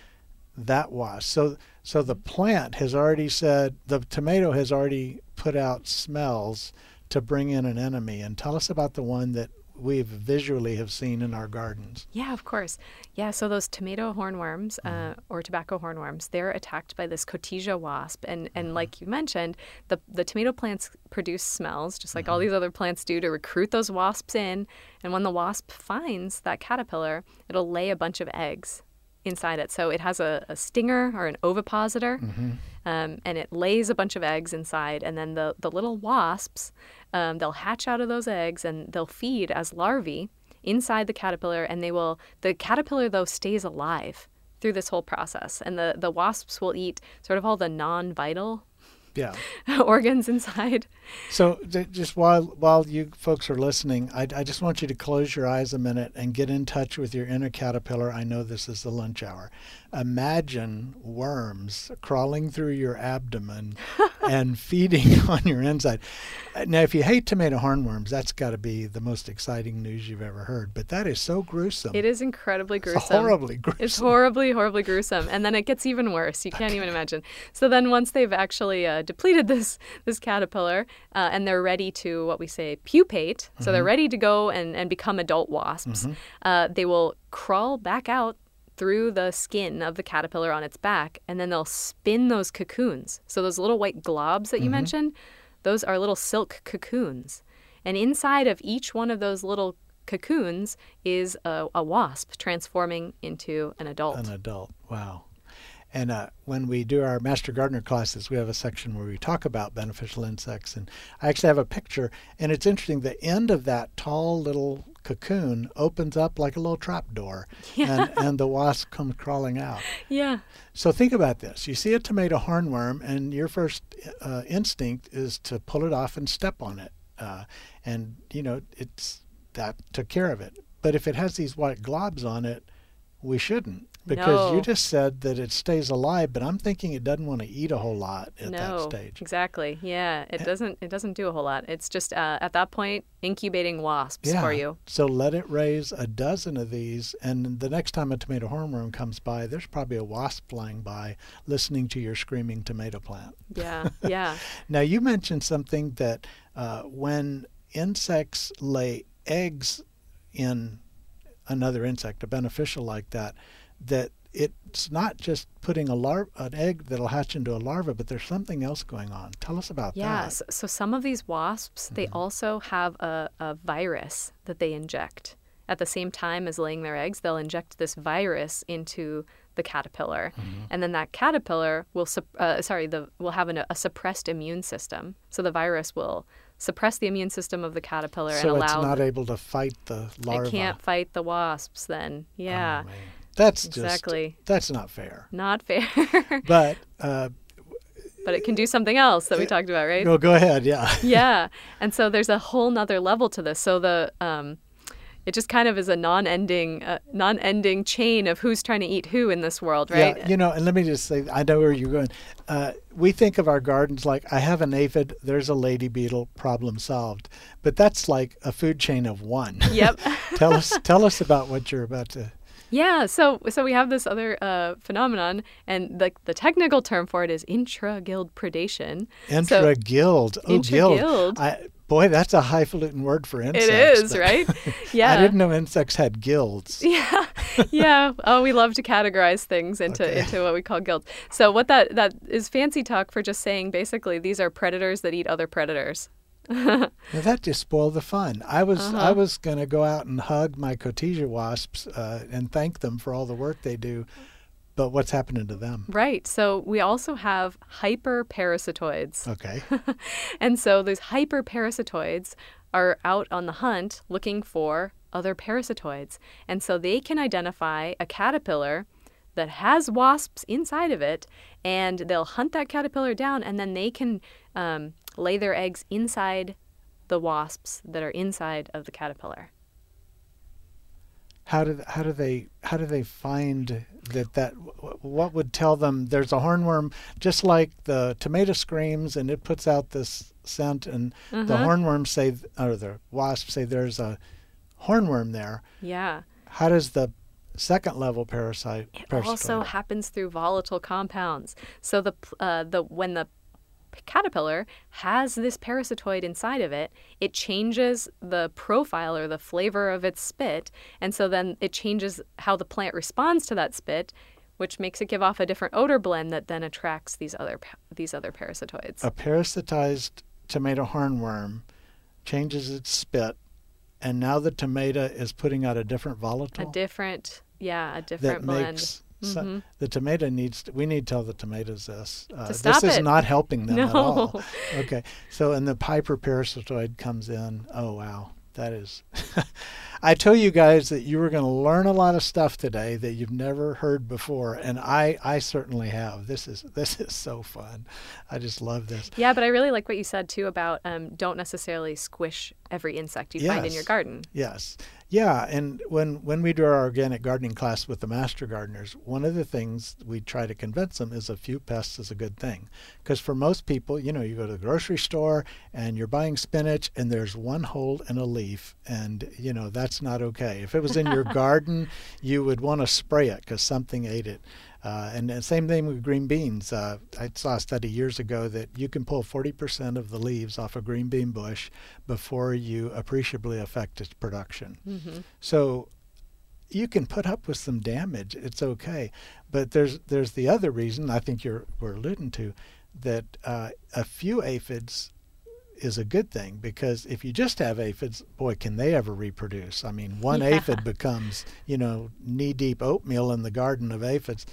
that wasp. So, so the plant has already said the tomato has already put out smells to bring in an enemy, and tell us about the one that we've visually have seen in our gardens. Yeah, of course. Yeah, so those tomato hornworms mm-hmm. uh, or tobacco hornworms, they're attacked by this Cotesia wasp. And, and mm-hmm. like you mentioned, the, the tomato plants produce smells, just like mm-hmm. all these other plants do, to recruit those wasps in. And when the wasp finds that caterpillar, it'll lay a bunch of eggs inside it. So it has a, a stinger or an ovipositor, mm-hmm. um, and it lays a bunch of eggs inside. And then the, the little wasps, um, they'll hatch out of those eggs and they'll feed as larvae inside the caterpillar. And they will, the caterpillar though stays alive through this whole process. And the, the wasps will eat sort of all the non-vital yeah. organs inside. So just while while you folks are listening, I, I just want you to close your eyes a minute and get in touch with your inner caterpillar. I know this is the lunch hour. Imagine worms crawling through your abdomen and feeding on your inside. Now, if you hate tomato hornworms, that's got to be the most exciting news you've ever heard. But that is so gruesome. It is incredibly gruesome. It's horribly gruesome. It's horribly, horribly gruesome. And then it gets even worse. You can't even imagine. So then once they've actually uh, depleted this, this caterpillar, Uh, and they're ready to, what we say, pupate. Mm-hmm. So they're ready to go and, and become adult wasps. Mm-hmm. uh, they will crawl back out through the skin of the caterpillar on its back, and then they'll spin those cocoons. So those little white globs that you mm-hmm. mentioned, those are little silk cocoons. And inside of each one of those little cocoons is a, a wasp transforming into an adult. An adult, wow. And uh, when we do our Master Gardener classes, we have a section where we talk about beneficial insects. And I actually have a picture. And it's interesting, the end of that tall little cocoon opens up like a little trap door. Yeah. And, and the wasp comes crawling out. Yeah. So think about this. You see a tomato hornworm, and your first uh, instinct is to pull it off and step on it. Uh, and, you know, it's that took care of it. But if it has these white globs on it, we shouldn't. Because no. You just said that it stays alive, but I'm thinking it doesn't want to eat a whole lot at no, that stage. Exactly. Yeah, it and, doesn't. It doesn't do a whole lot. It's just uh, at that point incubating wasps yeah. for you. So let it raise a dozen of these, and the next time a tomato hornworm comes by, there's probably a wasp flying by, listening to your screaming tomato plant. Yeah, yeah. Now you mentioned something that uh, when insects lay eggs in another insect, a beneficial like that. That it's not just putting a lar an egg that'll hatch into a larva, but there's something else going on. Tell us about yeah, that. Yes. So some of these wasps, mm-hmm. they also have a, a virus that they inject. At the same time as laying their eggs, they'll inject this virus into the caterpillar. Mm-hmm. And then that caterpillar will, uh, sorry, the, will have an, a suppressed immune system. So the virus will suppress the immune system of the caterpillar so and allow- So it's not able to fight the larva. It can't fight the wasps then. Yeah. Oh, man. That's exactly. just, that's not fair. Not fair. but uh, but it can do something else that we talked about, right? No, go ahead, yeah. yeah, and so there's a whole nother level to this. So the um, it just kind of is a non-ending uh, non-ending chain of who's trying to eat who in this world, right? Yeah, you know, and let me just say, I know where you're going. Uh, we think of our gardens like, I have an aphid, there's a lady beetle, problem solved. But that's like a food chain of one. Yep. tell us, tell us about what you're about to... Yeah, so so we have this other uh, phenomenon, and the, the technical term for it is intra-guild predation. Intra-guild. So, oh, intra-guild. I, boy, that's a highfalutin word for insects. It is, right? Yeah. I didn't know insects had guilds. Yeah, yeah. Oh, we love to categorize things into, okay. into what we call guilds. So what that that is fancy talk for just saying, basically, these are predators that eat other predators. Now that just spoiled the fun. I was uh-huh. I was going to go out and hug my Cotesia wasps uh, and thank them for all the work they do, but what's happening to them? Right. So we also have hyperparasitoids. Okay. And so those hyperparasitoids are out on the hunt looking for other parasitoids, and so they can identify a caterpillar that has wasps inside of it, and they'll hunt that caterpillar down, and then they can um, lay their eggs inside the wasps that are inside of the caterpillar. How do how do they how do they find that that what would tell them there's a hornworm? Just like the tomato screams and it puts out this scent, and uh-huh. the hornworms say or the wasps say there's a hornworm there. Yeah. How does the second level parasite? It parasitoid. Also happens through volatile compounds. So the uh, the when the caterpillar has this parasitoid inside of it, it changes the profile or the flavor of its spit, and so then it changes how the plant responds to that spit, which makes it give off a different odor blend that then attracts these other these other parasitoids. A parasitized tomato hornworm changes its spit, and now the tomato is putting out a different volatile. A different, yeah, a different that blend. Makes So mm-hmm. the tomato needs to, we need to tell the tomatoes this. Uh, to stop this is it. Not helping them no. at all. Okay. So, and the hyperparasitoid comes in. Oh, wow. That is. I tell you guys that you were going to learn a lot of stuff today that you've never heard before, and I, I certainly have. This is this is so fun. I just love this. Yeah, but I really like what you said too about um, don't necessarily squish every insect you yes. find in your garden. Yes. Yeah, and when when we do our organic gardening class with the master gardeners, one of the things we try to convince them is a few pests is a good thing, because for most people, you know, you go to the grocery store and you're buying spinach, and there's one hole in a leaf, and you know that's. Not okay. If it was in your garden, you would want to spray it because something ate it. Uh, and the same thing with green beans. Uh, I saw a study years ago that you can pull forty percent of the leaves off a green bean bush before you appreciably affect its production. Mm-hmm. So you can put up with some damage. It's okay. But there's there's the other reason I think you're we're alluding to, that uh, a few aphids is a good thing, because if you just have aphids, boy, can they ever reproduce. I mean, one yeah. aphid becomes, you know, knee-deep oatmeal in the garden of aphids.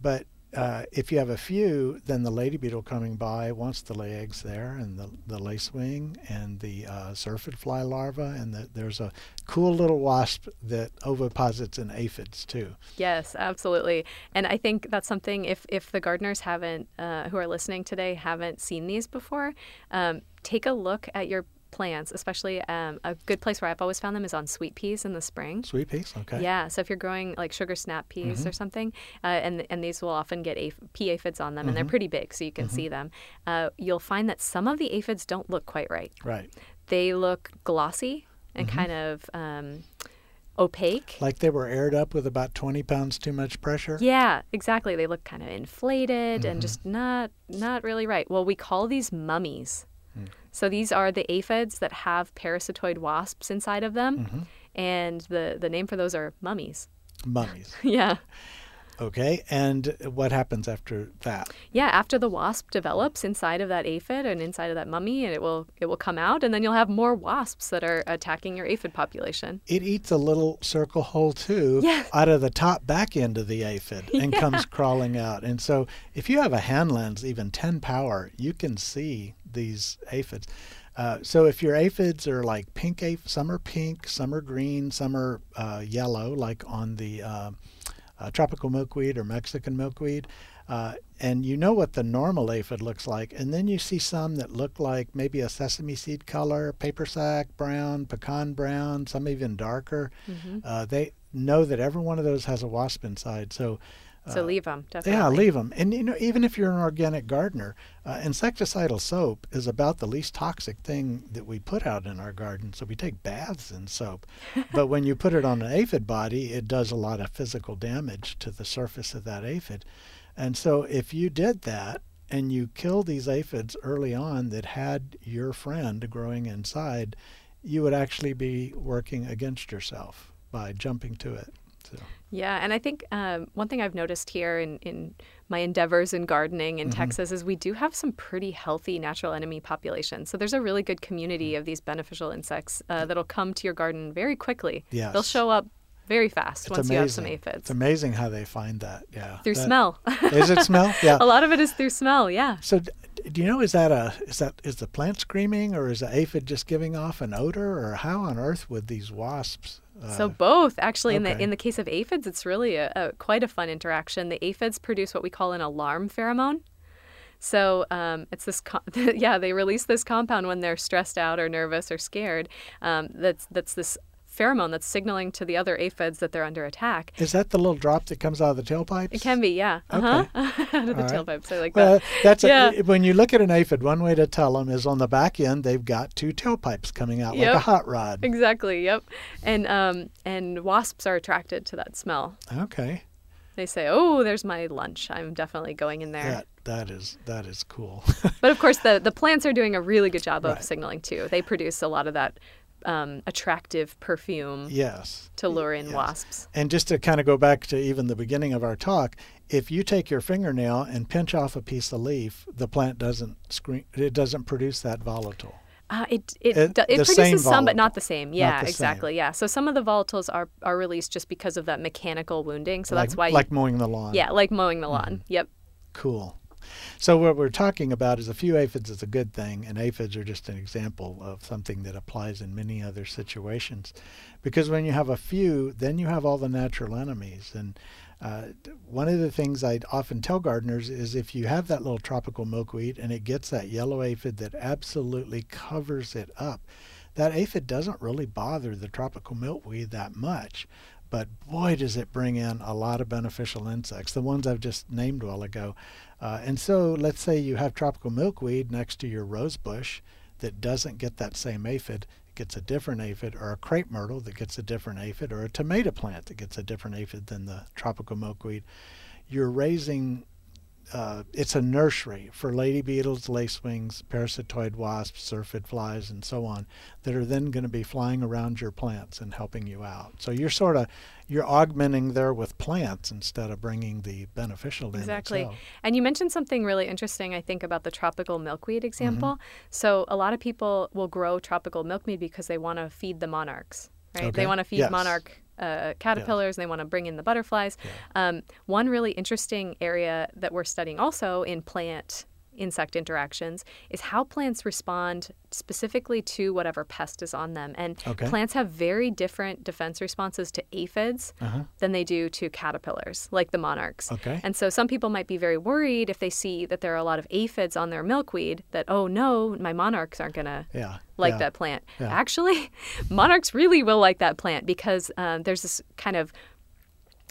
But uh, if you have a few, then the lady beetle coming by wants to lay eggs there, and the, the lacewing and the uh, syrphid fly larva, and the, there's a cool little wasp that oviposits in aphids too. Yes, absolutely. And I think that's something, if, if the gardeners haven't, uh, who are listening today, haven't seen these before, um, take a look at your plants, especially um, a good place where I've always found them is on sweet peas in the spring. Sweet peas, okay. Yeah, so if you're growing like sugar snap peas mm-hmm. or something, uh, and and these will often get aph- pea aphids on them, mm-hmm. and they're pretty big, so you can mm-hmm. see them. Uh, you'll find that some of the aphids don't look quite right. Right. They look glossy and mm-hmm. kind of um, opaque. Like they were aired up with about twenty pounds too much pressure? Yeah, exactly. They look kind of inflated mm-hmm. and just not not really right. Well, we call these mummies. Mm. So these are the aphids that have parasitoid wasps inside of them, mm-hmm. and the, the name for those are mummies. Mummies. Yeah. Okay, and what happens after that? Yeah, after the wasp develops inside of that aphid and inside of that mummy, and it will it will come out, and then you'll have more wasps that are attacking your aphid population. It eats a little circle hole too, yeah. out of the top back end of the aphid, and yeah. comes crawling out. And so if you have a hand lens, even ten power, you can see these aphids. Uh, so if your aphids are like pink, aph- some are pink, some are green, some are uh, yellow, like on the Uh, Uh, tropical milkweed or Mexican milkweed, uh, and you know what the normal aphid looks like, and then you see some that look like maybe a sesame seed color, paper sack brown, pecan brown, some even darker. Mm-hmm. Uh, they know that every one of those has a wasp inside, so uh, so leave them, definitely. Yeah, leave them. And you know, even if you're an organic gardener, uh, insecticidal soap is about the least toxic thing that we put out in our garden. So we take baths in soap, but when you put it on an aphid body, it does a lot of physical damage to the surface of that aphid. And so if you did that and you kill these aphids early on that had your friend growing inside, you would actually be working against yourself by jumping to it. So. Yeah, and I think um, one thing I've noticed here in, in my endeavors in gardening in mm-hmm. Texas is we do have some pretty healthy natural enemy populations. So there's a really good community of these beneficial insects uh, that'll come to your garden very quickly. Yes. They'll show up very fast it's once amazing. You have some aphids. It's amazing how they find that, yeah. Through that, smell. Is it smell? Yeah. A lot of it is through smell, yeah. So d- do you know, is that a, is that, is the plant screaming, or is the aphid just giving off an odor, or how on earth would these wasps? So both, actually, okay. in the in the case of aphids, it's really a, a quite a fun interaction. The aphids produce what we call an alarm pheromone. So um, it's this, com- yeah, they release this compound when they're stressed out or nervous or scared. Um, that's that's this pheromone that's signaling to the other aphids that they're under attack. Is that the little drop that comes out of the tailpipes? It can be, yeah. Uh-huh. Okay. Out of the right. tailpipes, I like well, that. That's yeah. a, when you look at an aphid, one way to tell them is on the back end, they've got two tailpipes coming out yep. like a hot rod. Exactly, yep. And um, and wasps are attracted to that smell. Okay. They say, oh, there's my lunch. I'm definitely going in there. That, that is that is cool. But of course, the, the plants are doing a really good job right. of signaling too. They produce a lot of that Um, attractive perfume yes. to lure in yes. wasps. And just to kind of go back to even the beginning of our talk, if you take your fingernail and pinch off a piece of leaf, the plant doesn't screen, it doesn't produce that volatile. Uh, it it, it, it produces some, but not the same. Yeah, the exactly. Same. Yeah. So some of the volatiles are, are released just because of that mechanical wounding. So like, that's why. Like you, mowing the lawn. Yeah, like mowing the lawn. Mm-hmm. Yep. Cool. So what we're talking about is a few aphids is a good thing, and aphids are just an example of something that applies in many other situations. Because when you have a few, then you have all the natural enemies. And uh, one of the things I often tell gardeners is if you have that little tropical milkweed and it gets that yellow aphid that absolutely covers it up, that aphid doesn't really bother the tropical milkweed that much. But boy, does it bring in a lot of beneficial insects, the ones I've just named a while ago. Uh, and so let's say you have tropical milkweed next to your rose bush that doesn't get that same aphid, it gets a different aphid, or a crepe myrtle that gets a different aphid, or a tomato plant that gets a different aphid than the tropical milkweed. You're raising, uh, it's a nursery for lady beetles, lacewings, parasitoid wasps, syrphid flies, and so on, that are then going to be flying around your plants and helping you out. So you're sort of, you're augmenting there with plants instead of bringing the beneficial in exactly. itself. And you mentioned something really interesting, I think, about the tropical milkweed example. Mm-hmm. So a lot of people will grow tropical milkweed because they want to feed the monarchs, right? Okay. They want to feed yes. monarch uh, caterpillars, yeah. and they want to bring in the butterflies. Yeah. Um, one really interesting area that we're studying also in plant insect interactions is how plants respond specifically to whatever pest is on them. And okay. plants have very different defense responses to aphids uh-huh. than they do to caterpillars, like the monarchs. Okay. And so some people might be very worried if they see that there are a lot of aphids on their milkweed that, oh no, my monarchs aren't going to yeah. like yeah. that plant. Yeah. Actually, monarchs really will like that plant because um, there's this kind of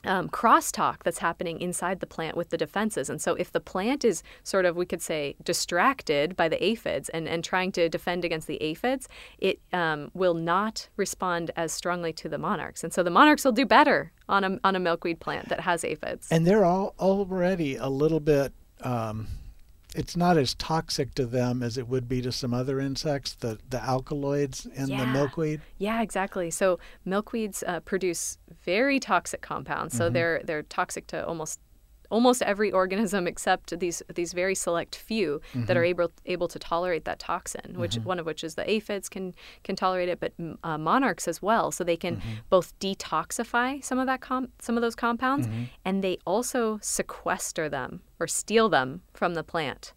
Um, crosstalk that's happening inside the plant with the defenses. And so if the plant is sort of, we could say, distracted by the aphids and, and trying to defend against the aphids, it um, will not respond as strongly to the monarchs. And so the monarchs will do better on a, on a milkweed plant that has aphids. And they're all already a little bit, um, it's not as toxic to them as it would be to some other insects, the, the alkaloids in yeah. the milkweed? Yeah, exactly. So milkweeds uh, produce very toxic compounds. So mm-hmm. they're they're toxic to almost almost every organism except these these very select few mm-hmm. that are able able to tolerate that toxin, which mm-hmm. one of which is the aphids can can tolerate it, but uh, monarchs as well. So they can mm-hmm. both detoxify some of that com some of those compounds, mm-hmm. and they also sequester them or steal them from the plant.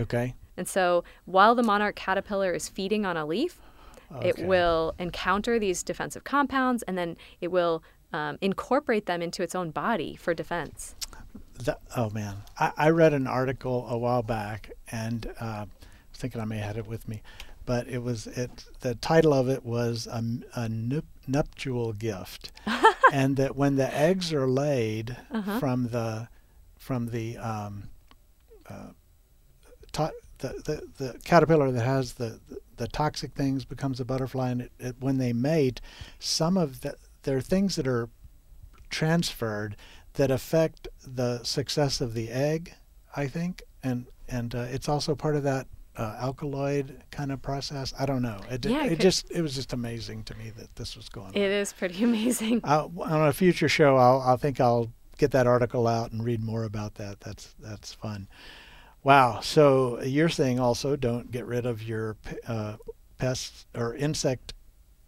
Okay. And so while the monarch caterpillar is feeding on a leaf, okay. it will encounter these defensive compounds, and then it will um, incorporate them into its own body for defense. That, oh, man. I, I read an article a while back, and uh, I was thinking I may have had it with me, but it was it. the title of it was a, a nup, nuptial gift, and that when the eggs are laid uh-huh. from the from the, um, uh, to, the, the the caterpillar that has the, the, the toxic things becomes a butterfly, and it, it, when they mate, some of the, there are things that are transferred that affect the success of the egg, I think, and and uh, it's also part of that uh, alkaloid kind of process. I don't know. It, yeah, it, it just it was just amazing to me that this was going on. It is pretty amazing. I'll, on a future show, I'll I think I'll get that article out and read more about that. That's that's fun. Wow. So you're saying also don't get rid of your uh, pests or insect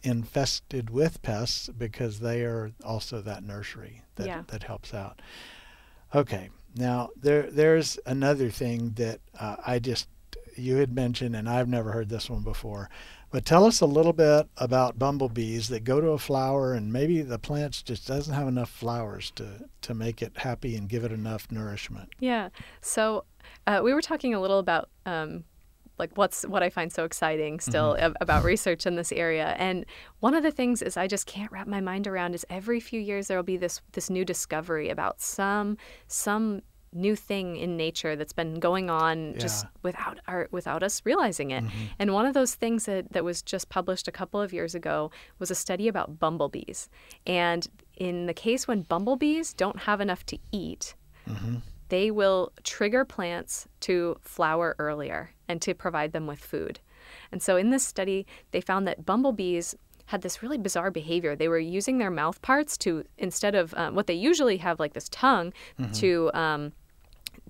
infested with pests because they are also that nursery that, yeah. that helps out. Okay. Now there there's another thing that uh, I just you had mentioned, and I've never heard this one before, but tell us a little bit about bumblebees that go to a flower and maybe the plants just doesn't have enough flowers to to make it happy and give it enough nourishment. Yeah. So uh, we were talking a little about um, like what's what I find so exciting still mm-hmm. ab about research in this area. And one of the things is I just can't wrap my mind around is every few years there will be this this new discovery about some some new thing in nature that's been going on yeah. just without our, without us realizing it. Mm-hmm. And one of those things that, that was just published a couple of years ago was a study about bumblebees. And in the case when bumblebees don't have enough to eat, mm-hmm. they will trigger plants to flower earlier and to provide them with food. And so in this study, they found that bumblebees had this really bizarre behavior. They were using their mouth parts to, instead of um, what they usually have, like this tongue, mm-hmm. to um,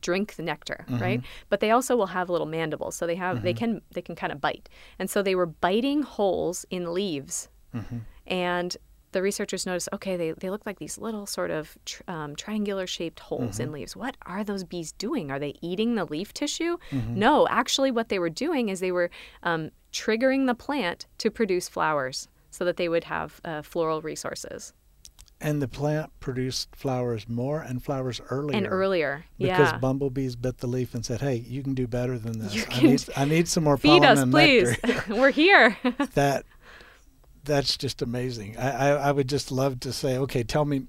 drink the nectar, mm-hmm. right? But they also will have little mandibles, so they have mm-hmm. they can they can kind of bite. And so they were biting holes in leaves, mm-hmm. and the researchers noticed, okay, they, they look like these little sort of tr um, triangular-shaped holes mm-hmm. in leaves. What are those bees doing? Are they eating the leaf tissue? Mm-hmm. No, actually what they were doing is they were um, triggering the plant to produce flowers so that they would have uh, floral resources. And the plant produced flowers more and flowers earlier. And earlier, because yeah. Because bumblebees bit the leaf and said, hey, you can do better than this. I need, I need some more pollen us, and nectar. Feed us, please. We're here. that, that's just amazing. I, I, I would just love to say, okay, tell me,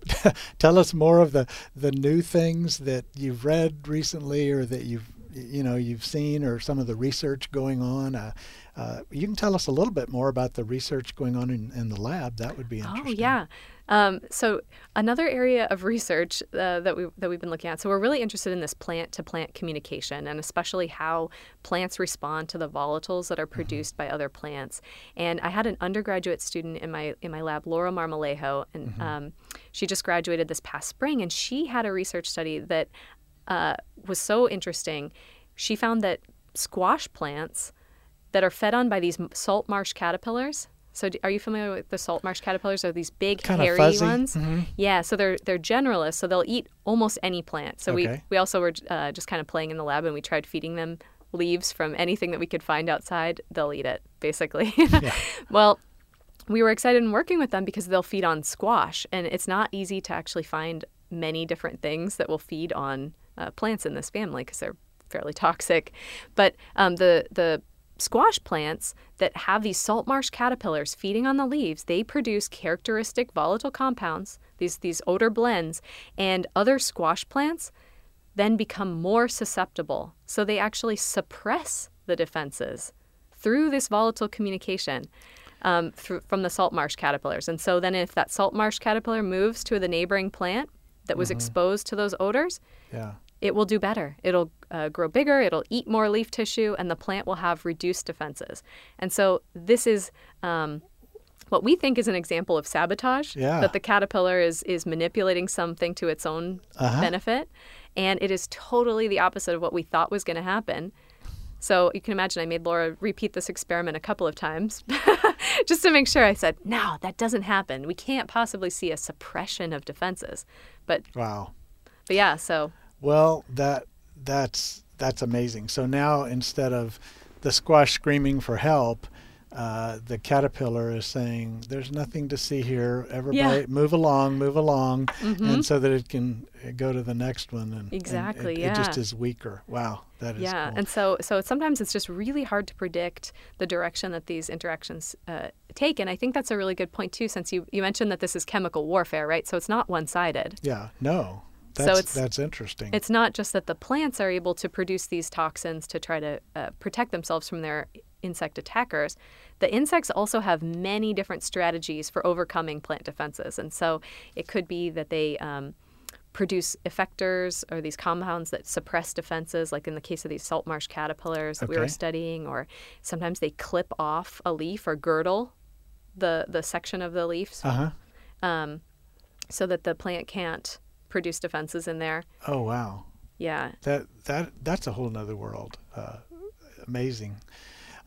tell us more of the, the new things that you've read recently or that you've you know you've seen, or some of the research going on. Uh, uh, you can tell us a little bit more about the research going on in, in the lab. That would be interesting. Oh yeah. Um, so another area of research uh, that we that we've been looking at. So we're really interested in this plant-to-plant communication, and especially how plants respond to the volatiles that are produced mm-hmm. by other plants. And I had an undergraduate student in my in my lab, Laura Marmolejo, and mm-hmm. um, she just graduated this past spring, and she had a research study that. Uh, was so interesting. She found that squash plants that are fed on by these salt marsh caterpillars So do, are you familiar with the salt marsh caterpillars? Are these big, kind hairy fuzzy ones? Mm-hmm. Yeah, so they're they're generalists, so they'll eat almost any plant. So okay. we, we also were uh, just kind of playing in the lab, and we tried feeding them leaves from anything that we could find outside. They'll eat it, basically. Yeah. Well, we were excited in working with them because they'll feed on squash, and it's not easy to actually find many different things that will feed on uh, plants in this family because they're fairly toxic. But um, the the squash plants that have these salt marsh caterpillars feeding on the leaves, they produce characteristic volatile compounds, these these odor blends, and other squash plants then become more susceptible. So they actually suppress the defenses through this volatile communication um, through, from the salt marsh caterpillars. And so then if that salt marsh caterpillar moves to the neighboring plant that was mm-hmm. exposed to those odors, yeah. it will do better. It'll uh, grow bigger, it'll eat more leaf tissue, and the plant will have reduced defenses. And so this is um, what we think is an example of sabotage, yeah. that the caterpillar is, is manipulating something to its own uh-huh. benefit. And it is totally the opposite of what we thought was going to happen. So you can imagine I made Laura repeat this experiment a couple of times just to make sure. I said, no, that doesn't happen. We can't possibly see a suppression of defenses. But wow. But yeah, so... Well, that that's that's amazing. So now instead of the squash screaming for help, uh, the caterpillar is saying, "There's nothing to see here. Everybody, yeah. move along, move along," mm-hmm. and so that it can go to the next one. And, exactly. And it, yeah. it just is weaker. Wow, that is. Yeah, cool. And so so sometimes it's just really hard to predict the direction that these interactions uh, take. And I think that's a really good point too, since you you mentioned that this is chemical warfare, right? So it's not one-sided. Yeah. No. That's, so it's, that's interesting. It's not just that the plants are able to produce these toxins to try to uh, protect themselves from their insect attackers. The insects also have many different strategies for overcoming plant defenses. And so it could be that they um, produce effectors or these compounds that suppress defenses, like in the case of these salt marsh caterpillars that okay. we were studying, or sometimes they clip off a leaf or girdle the, the section of the leaf so, uh-huh. um, so that the plant can't produce defenses in there. Oh wow! Yeah, that that that's a whole nother world. Uh, amazing.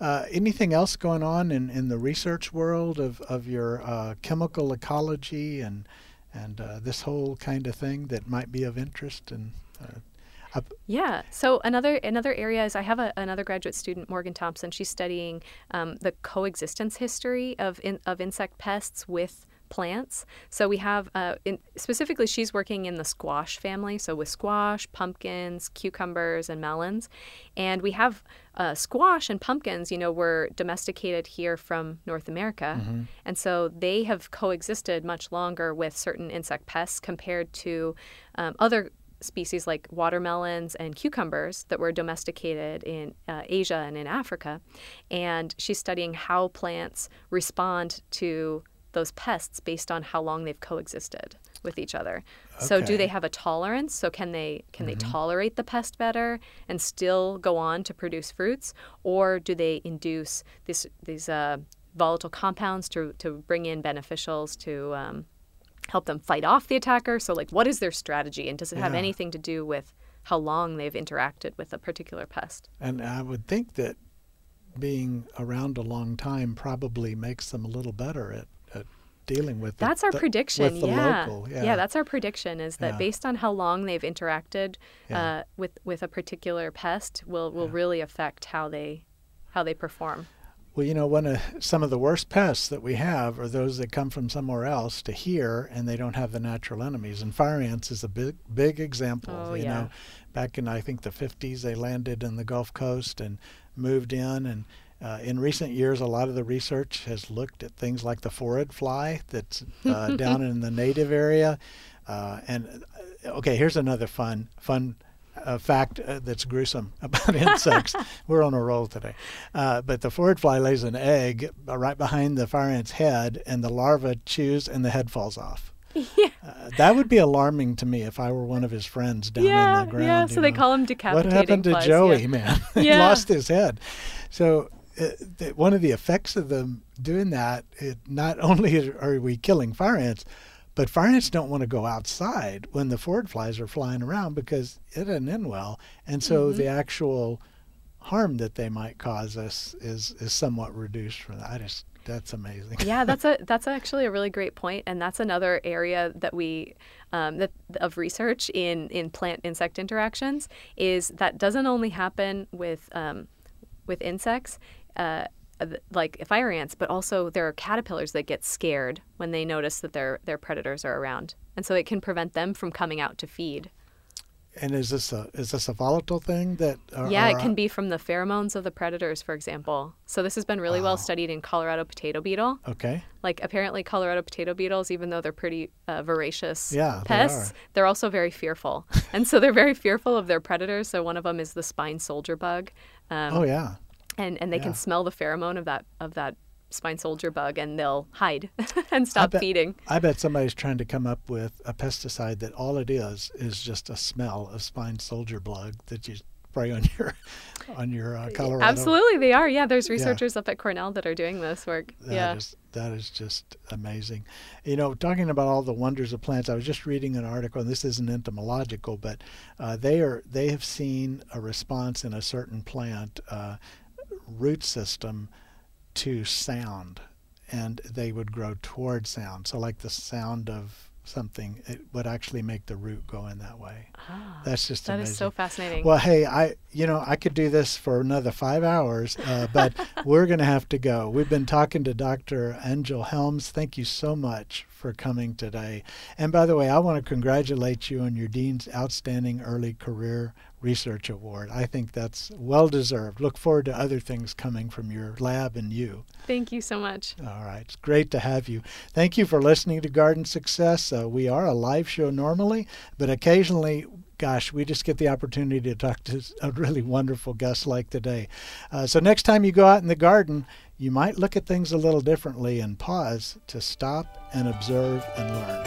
Uh, anything else going on in, in the research world of of your uh, chemical ecology and and uh, this whole kind of thing that might be of interest? And uh, I've... yeah, so another another area is I have a, another graduate student, Morgan Thompson. She's studying um, the coexistence history of in, of insect pests with plants. So we have, uh, in, specifically she's working in the squash family, so with squash, pumpkins, cucumbers, and melons. And we have uh, squash and pumpkins, you know, were domesticated here from North America. Mm-hmm. And so they have coexisted much longer with certain insect pests compared to um, other species like watermelons and cucumbers that were domesticated in uh, Asia and in Africa. And she's studying how plants respond to those pests based on how long they've coexisted with each other. Okay. So do they have a tolerance? So can they can mm-hmm. they tolerate the pest better and still go on to produce fruits? Or do they induce this, these uh, volatile compounds to, to bring in beneficials to um, help them fight off the attacker? So like what is their strategy? And does it yeah. have anything to do with how long they've interacted with a particular pest? And I would think that being around a long time probably makes them a little better at dealing with the, that's our the, prediction the yeah. Local. yeah yeah that's our prediction is that yeah. based on how long they've interacted yeah. uh, with with a particular pest will will yeah. really affect how they how they perform. Well, you know, one of some of the worst pests that we have are those that come from somewhere else to here and they don't have the natural enemies, and fire ants is a big big example. oh, you yeah. know, back in I think the fifties they landed in the Gulf Coast and moved in, and Uh, in recent years, a lot of the research has looked at things like the phorid fly that's uh, down in the native area. Uh, and, okay, here's another fun fun uh, fact uh, that's gruesome about insects. We're on a roll today. Uh, but the phorid fly lays an egg right behind the fire ant's head, and the larva chews, and the head falls off. Yeah. Uh, that would be alarming to me if I were one of his friends down yeah, in the ground. Yeah, so they know. Call him decapitating. What happened to flies? Joey, yeah. man? He yeah. lost his head. So... It, it, one of the effects of them doing that, it, not only are we killing fire ants, but fire ants don't want to go outside when the phorid flies are flying around because it doesn't end well. And so mm-hmm. the actual harm that they might cause us is, is somewhat reduced from that. I just That's amazing. Yeah, that's a that's actually a really great point, and that's another area that we um, that of research in in plant insect interactions is that doesn't only happen with um, with insects. Uh, like fire ants, but also there are caterpillars that get scared when they notice that their their predators are around, and so it can prevent them from coming out to feed. And is this a is this a volatile thing that? Are, yeah, it can be from the pheromones of the predators, for example. So this has been really wow. well studied in Colorado potato beetle. Okay. Like apparently Colorado potato beetles, even though they're pretty uh, voracious yeah, pests, they they're also very fearful, and so they're very fearful of their predators. So one of them is the spine soldier bug. Um, oh yeah. And and they yeah. can smell the pheromone of that of that spine soldier bug, and they'll hide and stop I bet, feeding. I bet somebody's trying to come up with a pesticide that all it is is just a smell of spine soldier bug that you spray on your on your uh, Colorado. Absolutely, they are. Yeah, there's researchers yeah. up at Cornell that are doing this work. That yeah, is, that is just amazing. You know, talking about all the wonders of plants, I was just reading an article, and this isn't entomological, but uh, they are they have seen a response in a certain plant. Uh, root system to sound, and they would grow toward sound. So like the sound of something, it would actually make the root go in that way. Ah, that's just amazing. That is so fascinating. Well, hey, I you know, I could do this for another five hours, uh, but we're going to have to go. We've been talking to Doctor Anjel Helms. Thank you so much for coming today. And by the way, I want to congratulate you on your Dean's Outstanding Early Career Research Award. I think that's well deserved. Look forward to other things coming from your lab and you. Thank you so much. All right. It's great to have you. Thank you for listening to Garden Success. Uh, we are a live show normally, but occasionally, gosh, we just get the opportunity to talk to a really wonderful guest like today. Uh, so next time you go out in the garden, you might look at things a little differently and pause to stop and observe and learn.